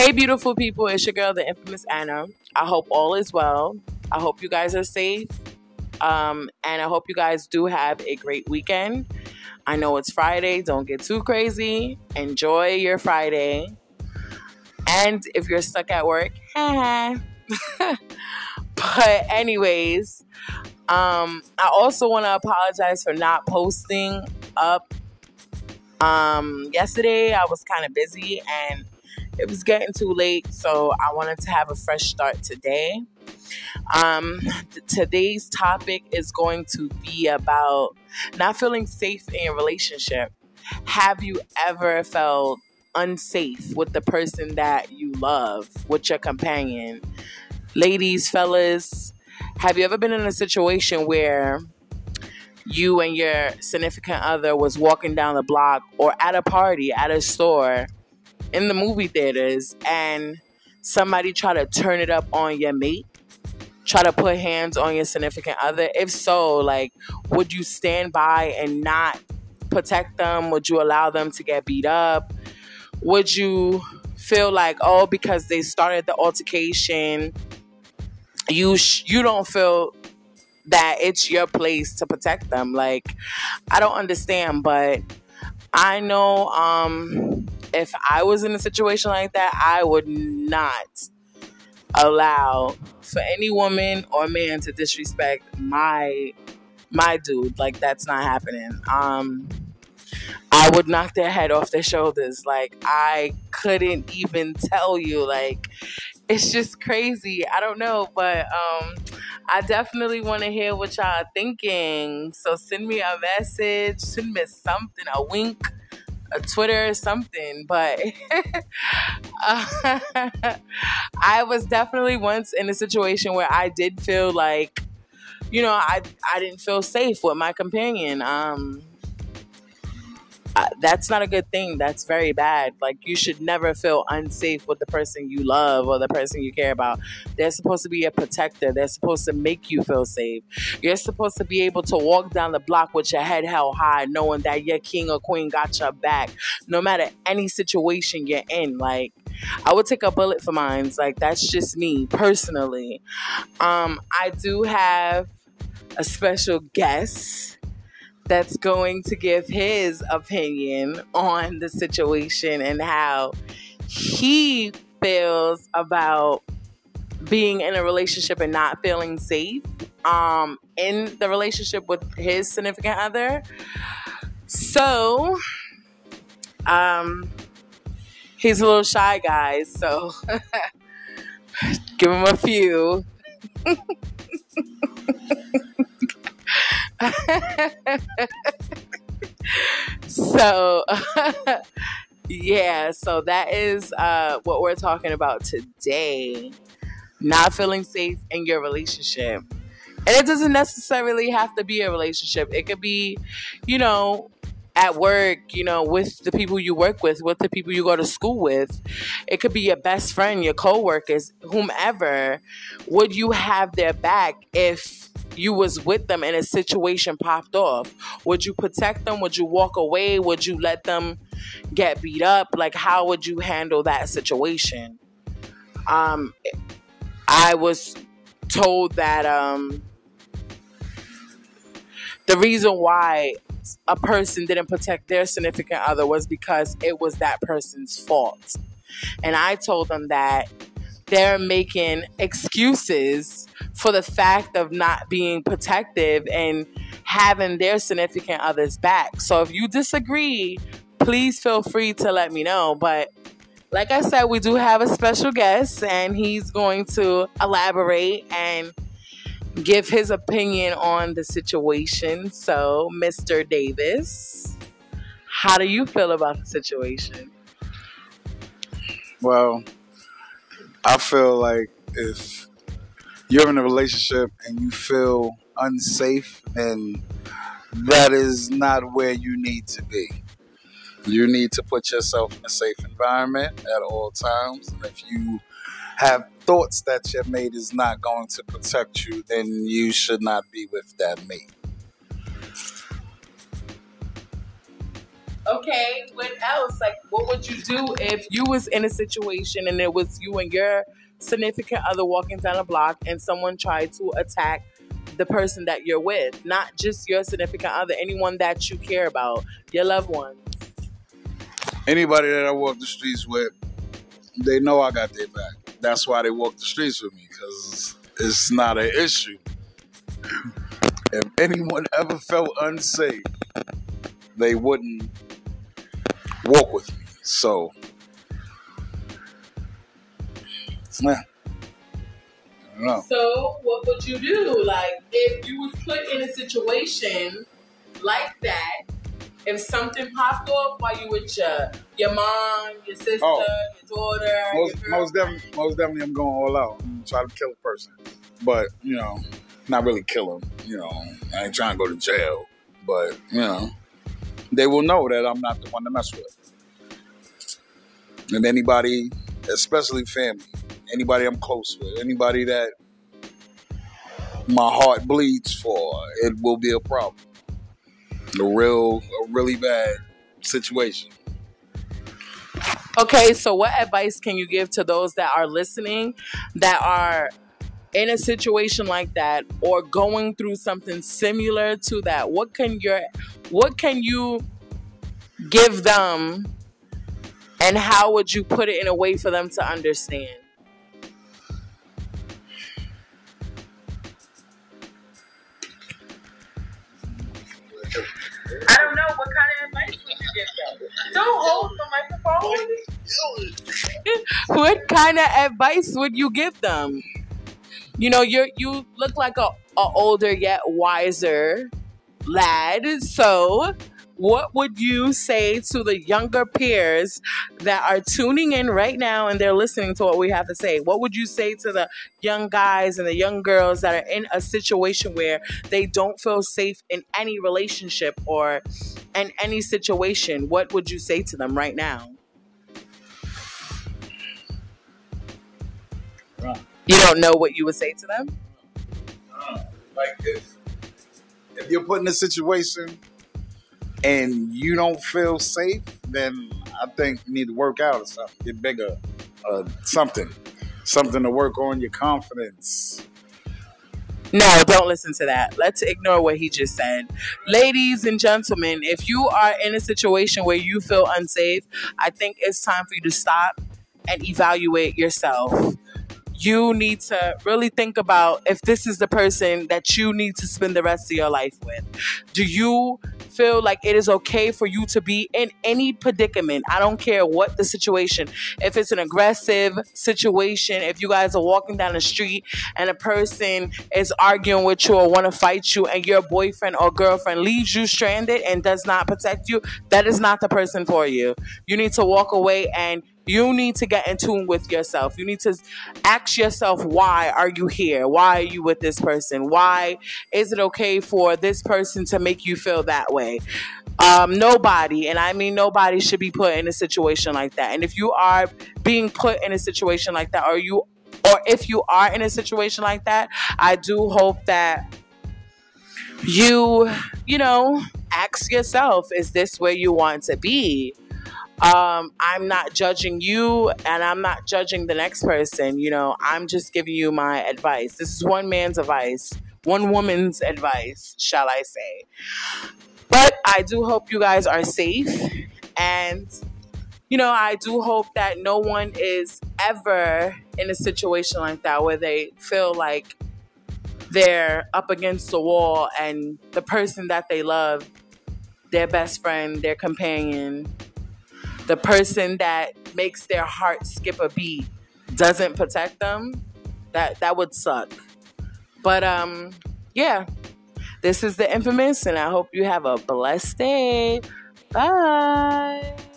Hey beautiful people, it's your girl, the infamous Anna. I hope all is well. I hope you guys are safe. And I hope you guys do have a great weekend. I know it's Friday, don't get too crazy. Enjoy your Friday. And if you're stuck at work, but anyways, I also want to apologize for not posting up. Yesterday I was kind of busy and it was getting too late, so I wanted to have a fresh start today. Today's topic is going to be about not feeling safe in your relationship. Have you ever felt unsafe with the person that you love, with your companion? Ladies, fellas, have you ever been in a situation where you and your significant other was walking down the block or at a party, at a store, in the movie theaters, and somebody try to turn it up on your mate, try to put hands on your significant other? If so, like, would you stand by and not protect them? Would you allow them to get beat up? Would you feel like, oh, because they started the altercation, you don't feel that it's your place to protect them? Like, I don't understand, but I know, if I was in a situation like that, I would not allow for any woman or man to disrespect my dude. Like, that's not happening. I would knock their head off their shoulders. Like, I couldn't even tell you. Like, it's just crazy. I don't know, but I definitely want to hear what y'all thinking. So send me a message, send me something, a wink, a Twitter or something. But I was definitely once in a situation where I did feel like, you know, I didn't feel safe with my companion. That's not a good thing. That's very bad. Like, you should never feel unsafe with the person you love or the person you care about. They're supposed to be a protector. They're supposed to make you feel safe. You're supposed to be able to walk down the block with your head held high, knowing that your king or queen got your back, no matter any situation you're in. Like, I would take a bullet for mine. Like, that's just me personally. I do have a special guest that's going to give his opinion on the situation and how he feels about being in a relationship and not feeling safe in the relationship with his significant other. So, he's a little shy, guys, so give him a few. So yeah, so that is what we're talking about today. Not feeling safe in your relationship. And it doesn't necessarily have to be a relationship. It could be, you know, at work, you know, with the people you work with the people you go to school with. It could be your best friend, your coworkers, whomever. Would you have their back if you was with them and a situation popped off? Would you protect them? Would you walk away? Would you let them get beat up? Like, how would you handle that situation? I was told that the reason why a person didn't protect their significant other was because it was that person's fault. And I told them that they're making excuses for the fact of not being protective and having their significant other's back. So if you disagree, please feel free to let me know. But like I said, we do have a special guest, and he's going to elaborate and give his opinion on the situation. So, Mr. Davis, how do you feel about the situation? Well, I feel like if you're in a relationship and you feel unsafe, and that is not where you need to be. You need to put yourself in a safe environment at all times. And if you have thoughts that your mate is not going to protect you, then you should not be with that mate. Okay, what else? Like, what would you do if you was in a situation and it was you and your significant other walking down a block and someone tried to attack the person that you're with? Not just your significant other, anyone that you care about, your loved ones. Anybody that I walk the streets with, they know I got their back. That's why they walk the streets with me, because it's not an issue. If anyone ever felt unsafe, they wouldn't walk with me. So, yeah. I don't know. So, what would you do? Like, if you was put in a situation like that, if something popped off while you with your mom, your sister, your daughter, most definitely I'm going all out. I'm trying to kill a person. But, you know, not really kill them. You know, I ain't trying to go to jail. But, you know, they will know that I'm not the one to mess with. And anybody, especially family, anybody I'm close with, anybody that my heart bleeds for, it will be a problem. A really bad situation. Okay, so what advice can you give to those that are listening, that are in a situation like that or going through something similar to that? What can you give them, and how would you put it in a way for them to understand? I don't know what kind of advice would you give them. Don't hold the microphone. What kind of advice would you give them? You know, you look like a older yet wiser lad. So, what would you say to the younger peers that are tuning in right now and they're listening to what we have to say? What would you say to the young guys and the young girls that are in a situation where they don't feel safe in any relationship or in any situation? What would you say to them right now? You don't know what you would say to them? Like this. If you're put in a situation and you don't feel safe, then I think you need to work out or something. Get bigger. Something to work on your confidence. No, don't listen to that. Let's ignore what he just said. Ladies and gentlemen, if you are in a situation where you feel unsafe, I think it's time for you to stop and evaluate yourself. You need to really think about if this is the person that you need to spend the rest of your life with. Do you feel like it is okay for you to be in any predicament? I don't care what the situation. If it's an aggressive situation, if you guys are walking down the street and a person is arguing with you or want to fight you and your boyfriend or girlfriend leaves you stranded and does not protect you, that is not the person for you. You need to walk away, and you need to get in tune with yourself. You need to ask yourself, why are you here? Why are you with this person? Why is it okay for this person to make you feel that way? Nobody, and I mean nobody, should be put in a situation like that. And if you are being put in a situation like that, or if you are in a situation like that, I do hope that you know, ask yourself, is this where you want to be? I'm not judging you, and I'm not judging the next person. You know, I'm just giving you my advice. This is one man's advice, one woman's advice, shall I say. But I do hope you guys are safe. And, you know, I do hope that no one is ever in a situation like that where they feel like they're up against the wall and the person that they love, their best friend, their companion, the person that makes their heart skip a beat, doesn't protect them. That would suck. But, yeah, this is The Infamous, and I hope you have a blessed day. Bye.